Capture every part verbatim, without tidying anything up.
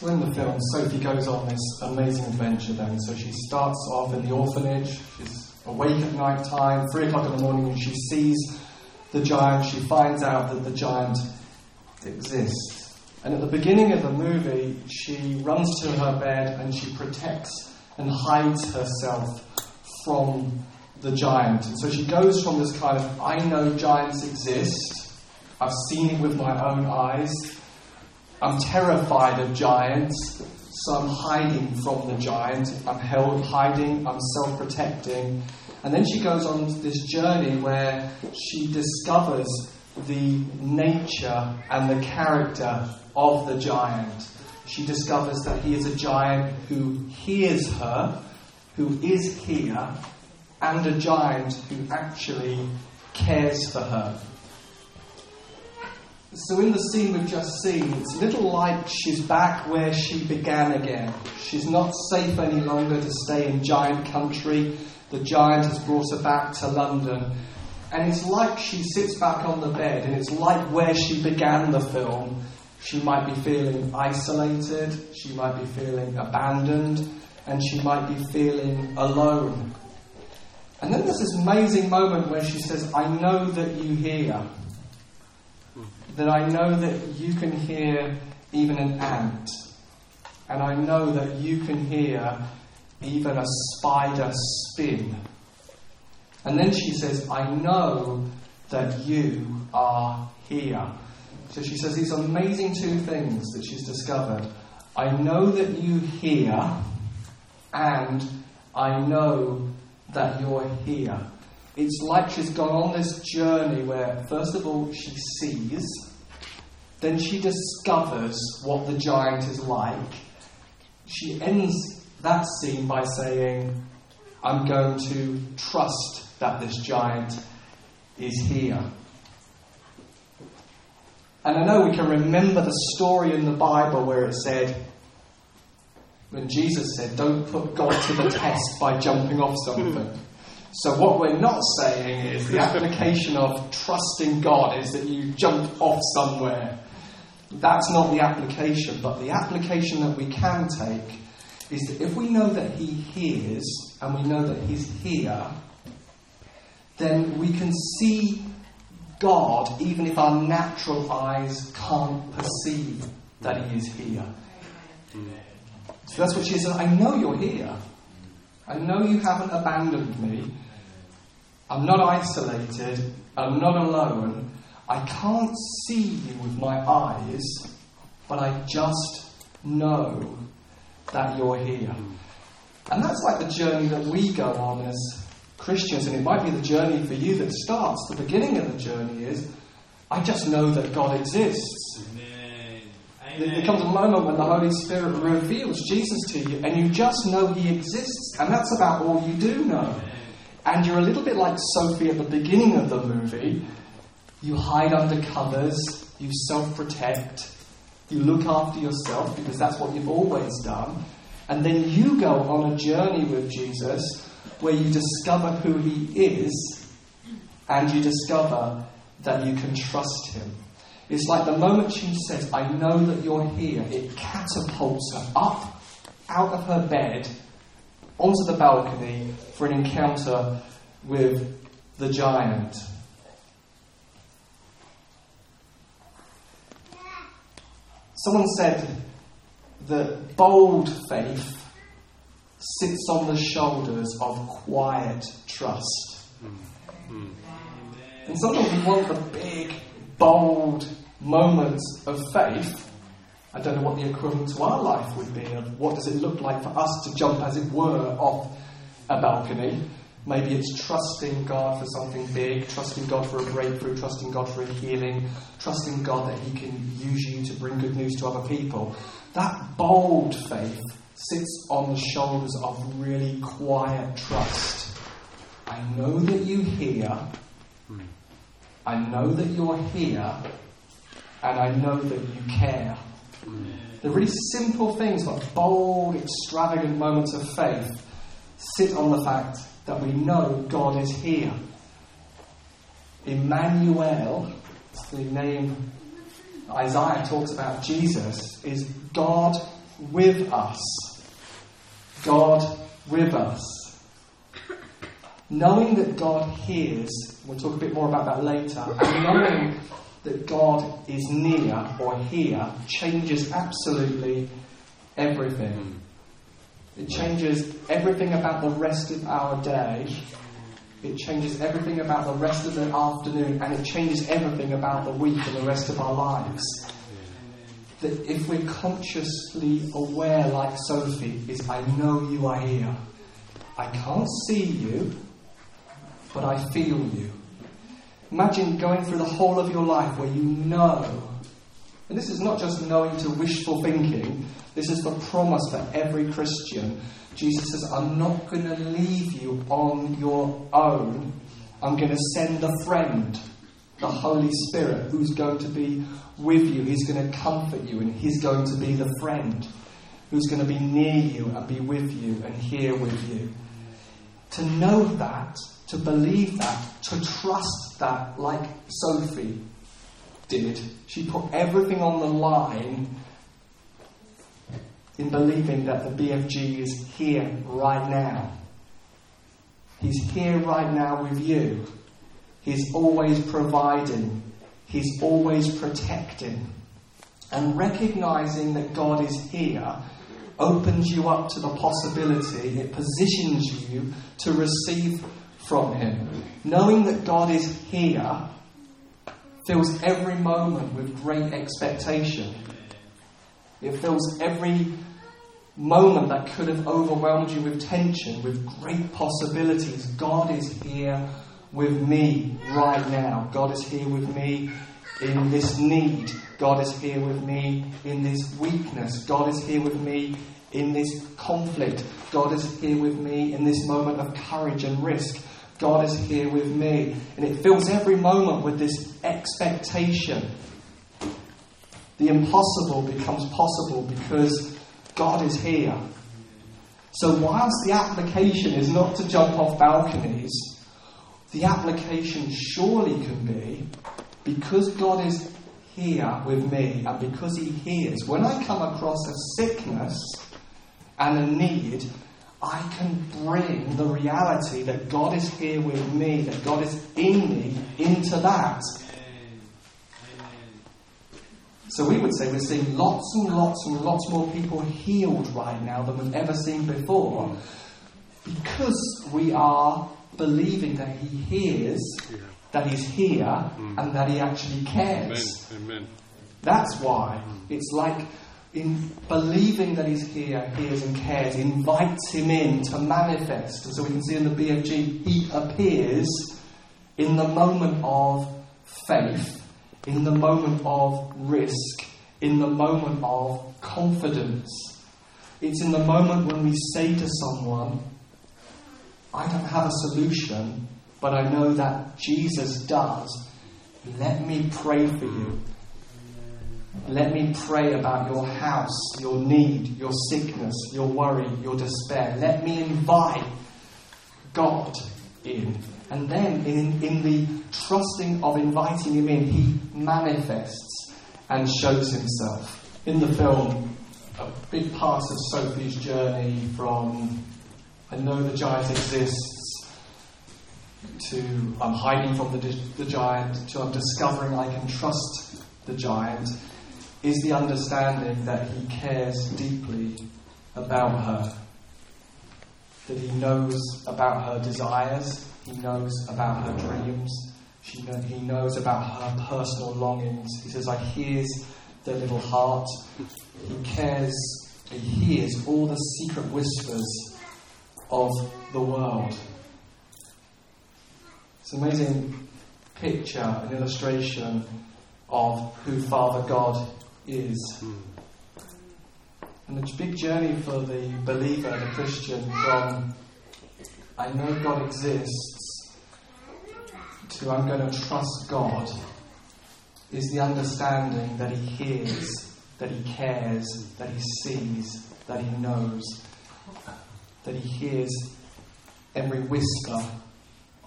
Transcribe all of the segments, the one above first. So in the film, Sophie goes on this amazing adventure then. So she starts off in the orphanage, she's awake at night time, three o'clock in the morning, and she sees the giant. She finds out that the giant exists. And at the beginning of the movie, she runs to her bed and she protects and hides herself from the giant. And so she goes from this kind of, I know giants exist, I've seen it with my own eyes, I'm terrified of giants, so I'm hiding from the giant. I'm held hiding, I'm self-protecting. And then she goes on this journey where she discovers the nature and the character of the giant. She discovers that he is a giant who hears her, who is here, and a giant who actually cares for her. So in the scene we've just seen, it's a little like she's back where she began again. She's not safe any longer to stay in giant country. The giant has brought her back to London. And it's like she sits back on the bed, and it's like where she began the film. She might be feeling isolated, she might be feeling abandoned, and she might be feeling alone. And then there's this amazing moment where she says, I know that you hear. That I know that you can hear even an ant, and I know that you can hear even a spider spin. And then she says, I know that you are here. So she says these amazing two things that she's discovered. I know that you hear, and I know that you're here. It's like she's gone on this journey where, first of all, she sees, then she discovers what the giant is like. She ends that scene by saying, I'm going to trust that this giant is here. And I know we can remember the story in the Bible where it said, when Jesus said, don't put God to the test by jumping off something. So what we're not saying is the application of trusting God is that you jump off somewhere. That's not the application, but the application that we can take is that if we know that he hears and we know that he's here, then we can see God even if our natural eyes can't perceive that he is here. So that's what she said, I know you're here. I know you haven't abandoned me. I'm not isolated. I'm not alone. I can't see you with my eyes, but I just know that you're here. And that's like the journey that we go on as Christians, and it might be the journey for you that starts. The beginning of the journey is, I just know that God exists. There comes a moment when the Holy Spirit reveals Jesus to you and you just know he exists, and that's about all you do know. And you're a little bit like Sophie at the beginning of the movie. You hide under covers, you self-protect, you look after yourself because that's what you've always done. And then you go on a journey with Jesus where you discover who he is and you discover that you can trust him. It's like the moment she says, I know that you're here, it catapults her up out of her bed onto the balcony for an encounter with the giant. Someone said that bold faith sits on the shoulders of quiet trust. And sometimes we want the big, bold moments of faith. I don't know what the equivalent to our life would be. Of what does it look like for us to jump, as it were, off a balcony? Maybe it's trusting God for something big, trusting God for a breakthrough, trusting God for a healing, trusting God that he can use you to bring good news to other people. That bold faith sits on the shoulders of really quiet trust. I know that you hear. I know that you're here, and I know that you care. Mm. The really simple things, like bold, extravagant moments of faith, sit on the fact that we know God is here. Immanuel, the name Isaiah talks about Jesus, is God with us. God with us. Knowing that God hears, we'll talk a bit more about that later, and knowing that God is near or here changes absolutely everything. It changes everything about the rest of our day. It changes everything about the rest of the afternoon, and it changes everything about the week and the rest of our lives. That if we're consciously aware, like Sophie, is I know you are here. I can't see you, but I feel you. Imagine going through the whole of your life where you know, and this is not just knowing to wishful thinking, this is the promise for every Christian. Jesus says, I'm not going to leave you on your own. I'm going to send a friend, the Holy Spirit, who's going to be with you. He's going to comfort you, and he's going to be the friend who's going to be near you and be with you and here with you. To know that, to believe that, to trust that, like Sophie did. She put everything on the line in believing that the B F G is here right now. He's here right now with you. He's always providing. He's always protecting. And recognizing that God is here opens you up to the possibility, it positions you to receive from him. Knowing that God is here fills every moment with great expectation. It fills every moment that could have overwhelmed you with tension, with great possibilities. God is here with me right now. God is here with me in this need. God is here with me in this weakness. God is here with me in this conflict. God is here with me in this moment of courage and risk. God is here with me. And it fills every moment with this expectation. The impossible becomes possible because God is here. So whilst the application is not to jump off balconies, the application surely can be, because God is here with me and because he hears, when I come across a sickness and a need, I can bring the reality that God is here with me, that God is in me, into that. So we would say we're seeing lots and lots and lots more people healed right now than we've ever seen before, because we are believing that he hears, that he's here, mm. and that he actually cares. Amen. Amen. That's why it's like in believing that he's here, hears and cares, invites him in to manifest. And so we can see in the B F G, he appears in the moment of faith, in the moment of risk, in the moment of confidence. It's in the moment when we say to someone, I don't have a solution, but I know that Jesus does. Let me pray for you. Let me pray about your house, your need, your sickness, your worry, your despair. Let me invite God in. And then in, in the trusting of inviting him in, he manifests and shows himself. In the film, a big part of Sophie's journey from I know the giant exists to I'm hiding from the, the giant to I'm discovering I can trust the giant is the understanding that he cares deeply about her. That he knows about her desires. He knows about her dreams. She know, he knows about her personal longings. He says, I hears their little heart. He cares. He hears all the secret whispers of the world. It's an amazing picture, an illustration of who Father God is. And it's a big journey for the believer, the Christian, from I know God exists to I'm going to trust God is the understanding that he hears, that he cares, that he sees, that he knows, that he hears every whisper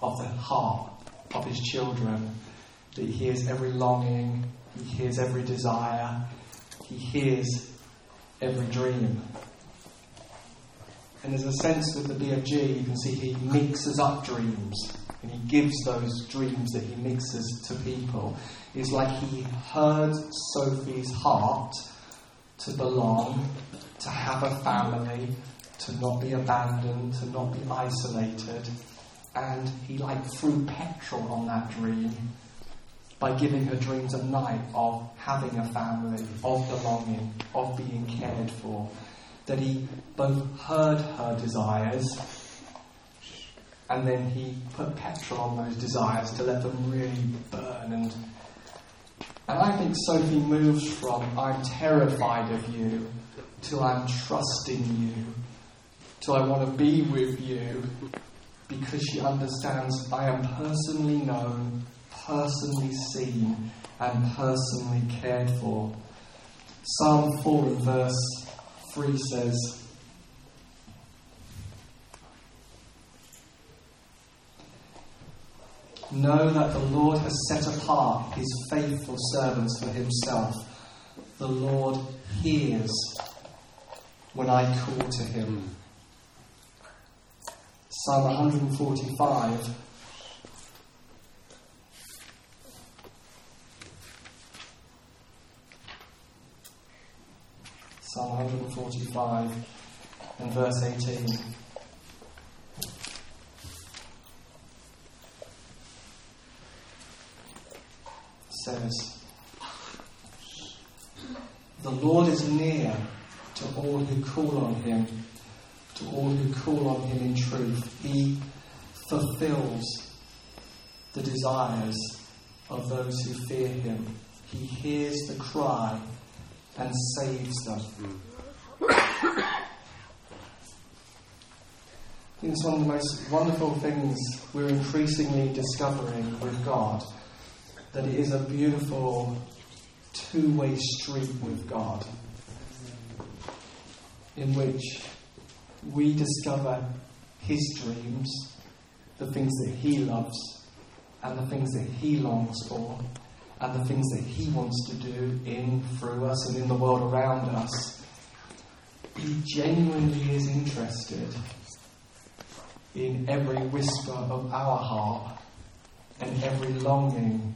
of the heart of his children, that he hears every longing, he hears every desire, he hears every dream. And there's a sense with the B F G, you can see he mixes up dreams. And he gives those dreams that he mixes to people. It's like he heard Sophie's heart to belong, to have a family, to not be abandoned, to not be isolated. And he like threw petrol on that dream by giving her dreams a night of having a family, of belonging, of being cared for. That he both heard her desires, and then he put petrol on those desires to let them really burn. And, and I think Sophie moves from, I'm terrified of you, to I'm trusting you, to I want to be with you, because she understands I am personally known, personally seen, and personally cared for. Psalm four and verse three says, know that the Lord has set apart his faithful servants for himself. The Lord hears when I call to him. Psalm one forty-five. Psalm one forty-five and verse eighteen. Says, the Lord is near to all who call on him, to all who call on him in truth. He fulfills the desires of those who fear him. He hears the cry and saves them. I think it's one of the most wonderful things we're increasingly discovering with God. That it is a beautiful two-way street with God, in which we discover his dreams, the things that he loves, and the things that he longs for, and the things that he wants to do in, through us, and in the world around us. He genuinely is interested in every whisper of our heart and every longing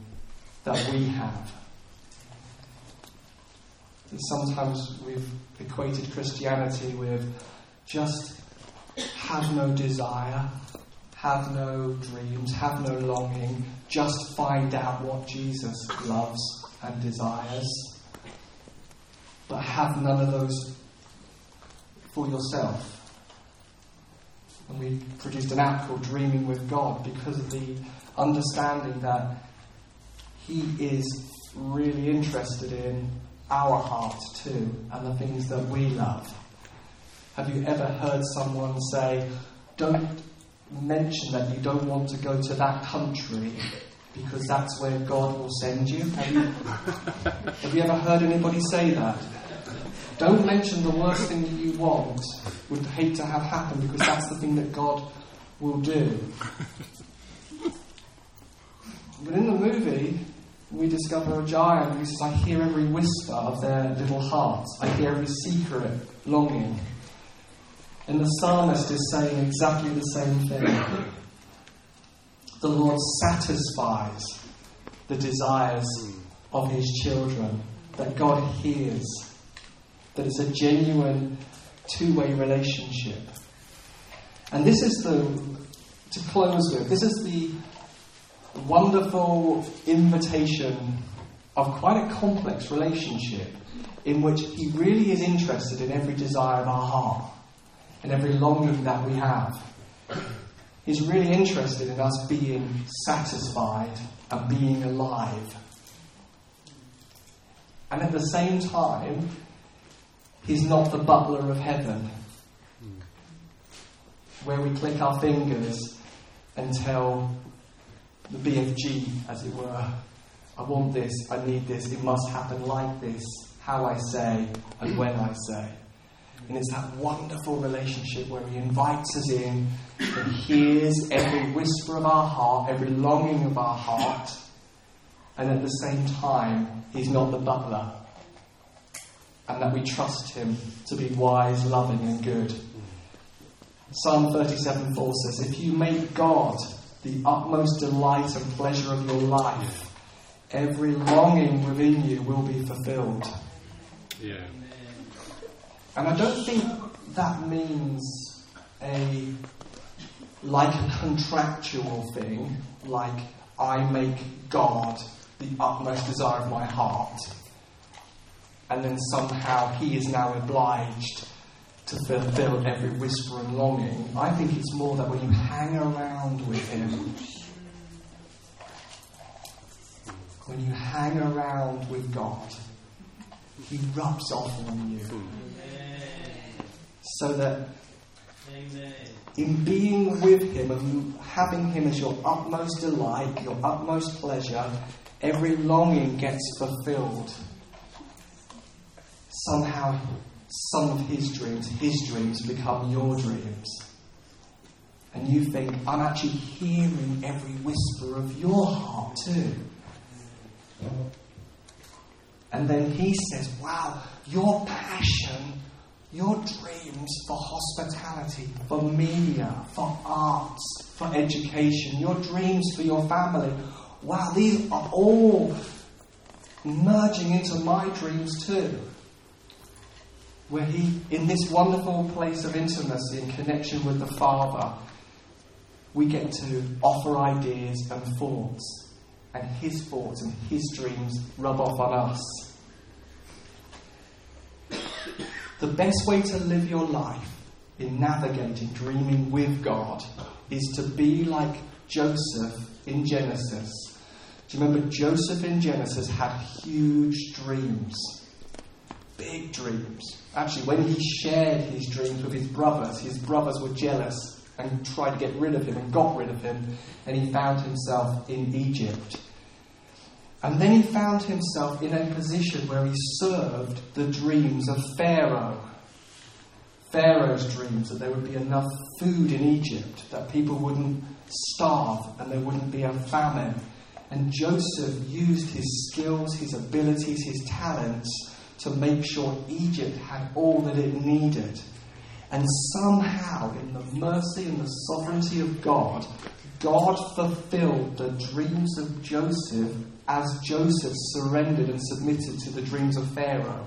that we have. And sometimes we've equated Christianity with just have no desire, have no dreams, have no longing, just find out what Jesus loves and desires, but have none of those for yourself. And we produced an app called Dreaming with God because of the understanding that he is really interested in our heart too, and the things that we love. Have you ever heard someone say, don't mention that you don't want to go to that country because that's where God will send you? Have you, have you ever heard anybody say that? Don't mention the worst thing that you want, would hate to have happen, because that's the thing that God will do. But in the movie, we discover a giant who says, I hear every whisper of their little hearts. I hear every secret longing. And the psalmist is saying exactly the same thing. The Lord satisfies the desires of his children, that God hears, that it's a genuine two-way relationship. And this is the, to close with, this is the wonderful invitation of quite a complex relationship, in which he really is interested in every desire of our heart and every longing that we have. He's really interested in us being satisfied and being alive. And at the same time, he's not the butler of heaven, where we click our fingers and tell the B F G, as it were, I want this, I need this, it must happen like this, how I say and when I say. And it's that wonderful relationship where he invites us in and hears every whisper of our heart, every longing of our heart, and at the same time, he's not the butler. and that we trust him to be wise, loving and good. Psalm thirty-seven four says, if you make God the utmost delight and pleasure of your life, every longing within you will be fulfilled. Yeah. And I don't think that means a like a contractual thing, like I make God the utmost desire of my heart, and then somehow he is now obliged to fulfill every whisper and longing. I think it's more that when you hang around with him, when you hang around with God, he rubs off on you. So that in being with him and having him as your utmost delight, your utmost pleasure, every longing gets fulfilled. Somehow, some of his dreams, his dreams become your dreams. And you think, I'm actually hearing every whisper of your heart too. And then he says, wow, your passion, your dreams for hospitality, for media, for arts, for education, your dreams for your family, wow, these are all merging into my dreams too. Where he, in this wonderful place of intimacy and connection with the Father, we get to offer ideas and thoughts, and his thoughts and his dreams rub off on us. The best way to live your life in navigating dreaming with God is to be like Joseph in Genesis. Do you remember Joseph in Genesis had huge dreams? Big dreams. Actually, when he shared his dreams with his brothers, his brothers were jealous and tried to get rid of him and got rid of him, and he found himself in Egypt. And then he found himself in a position where he served the dreams of Pharaoh. Pharaoh's dreams that there would be enough food in Egypt, that people wouldn't starve and there wouldn't be a famine. And Joseph used his skills, his abilities, his talents to make sure Egypt had all that it needed. And somehow, in the mercy and the sovereignty of God, God fulfilled the dreams of Joseph as Joseph surrendered and submitted to the dreams of Pharaoh.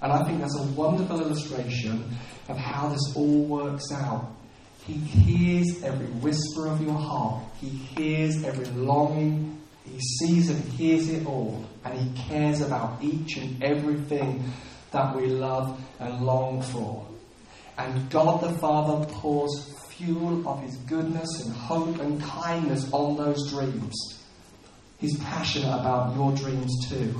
And I think that's a wonderful illustration of how this all works out. He hears every whisper of your heart. He hears every longing. He sees and hears it all. And he cares about each and everything that we love and long for. And God the Father pours fuel of his goodness and hope and kindness on those dreams. He's passionate about your dreams too.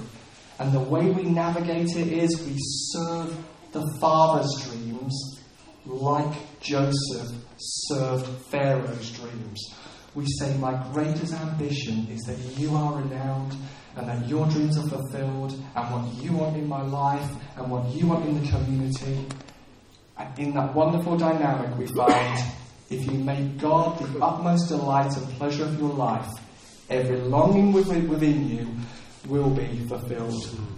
And the way we navigate it is we serve the Father's dreams like Joseph served Pharaoh's dreams. We say, my greatest ambition is that you are renowned and that your dreams are fulfilled and what you want in my life and what you want in the community. And in that wonderful dynamic we find, if you make God the utmost delight and pleasure of your life, every longing within you will be fulfilled.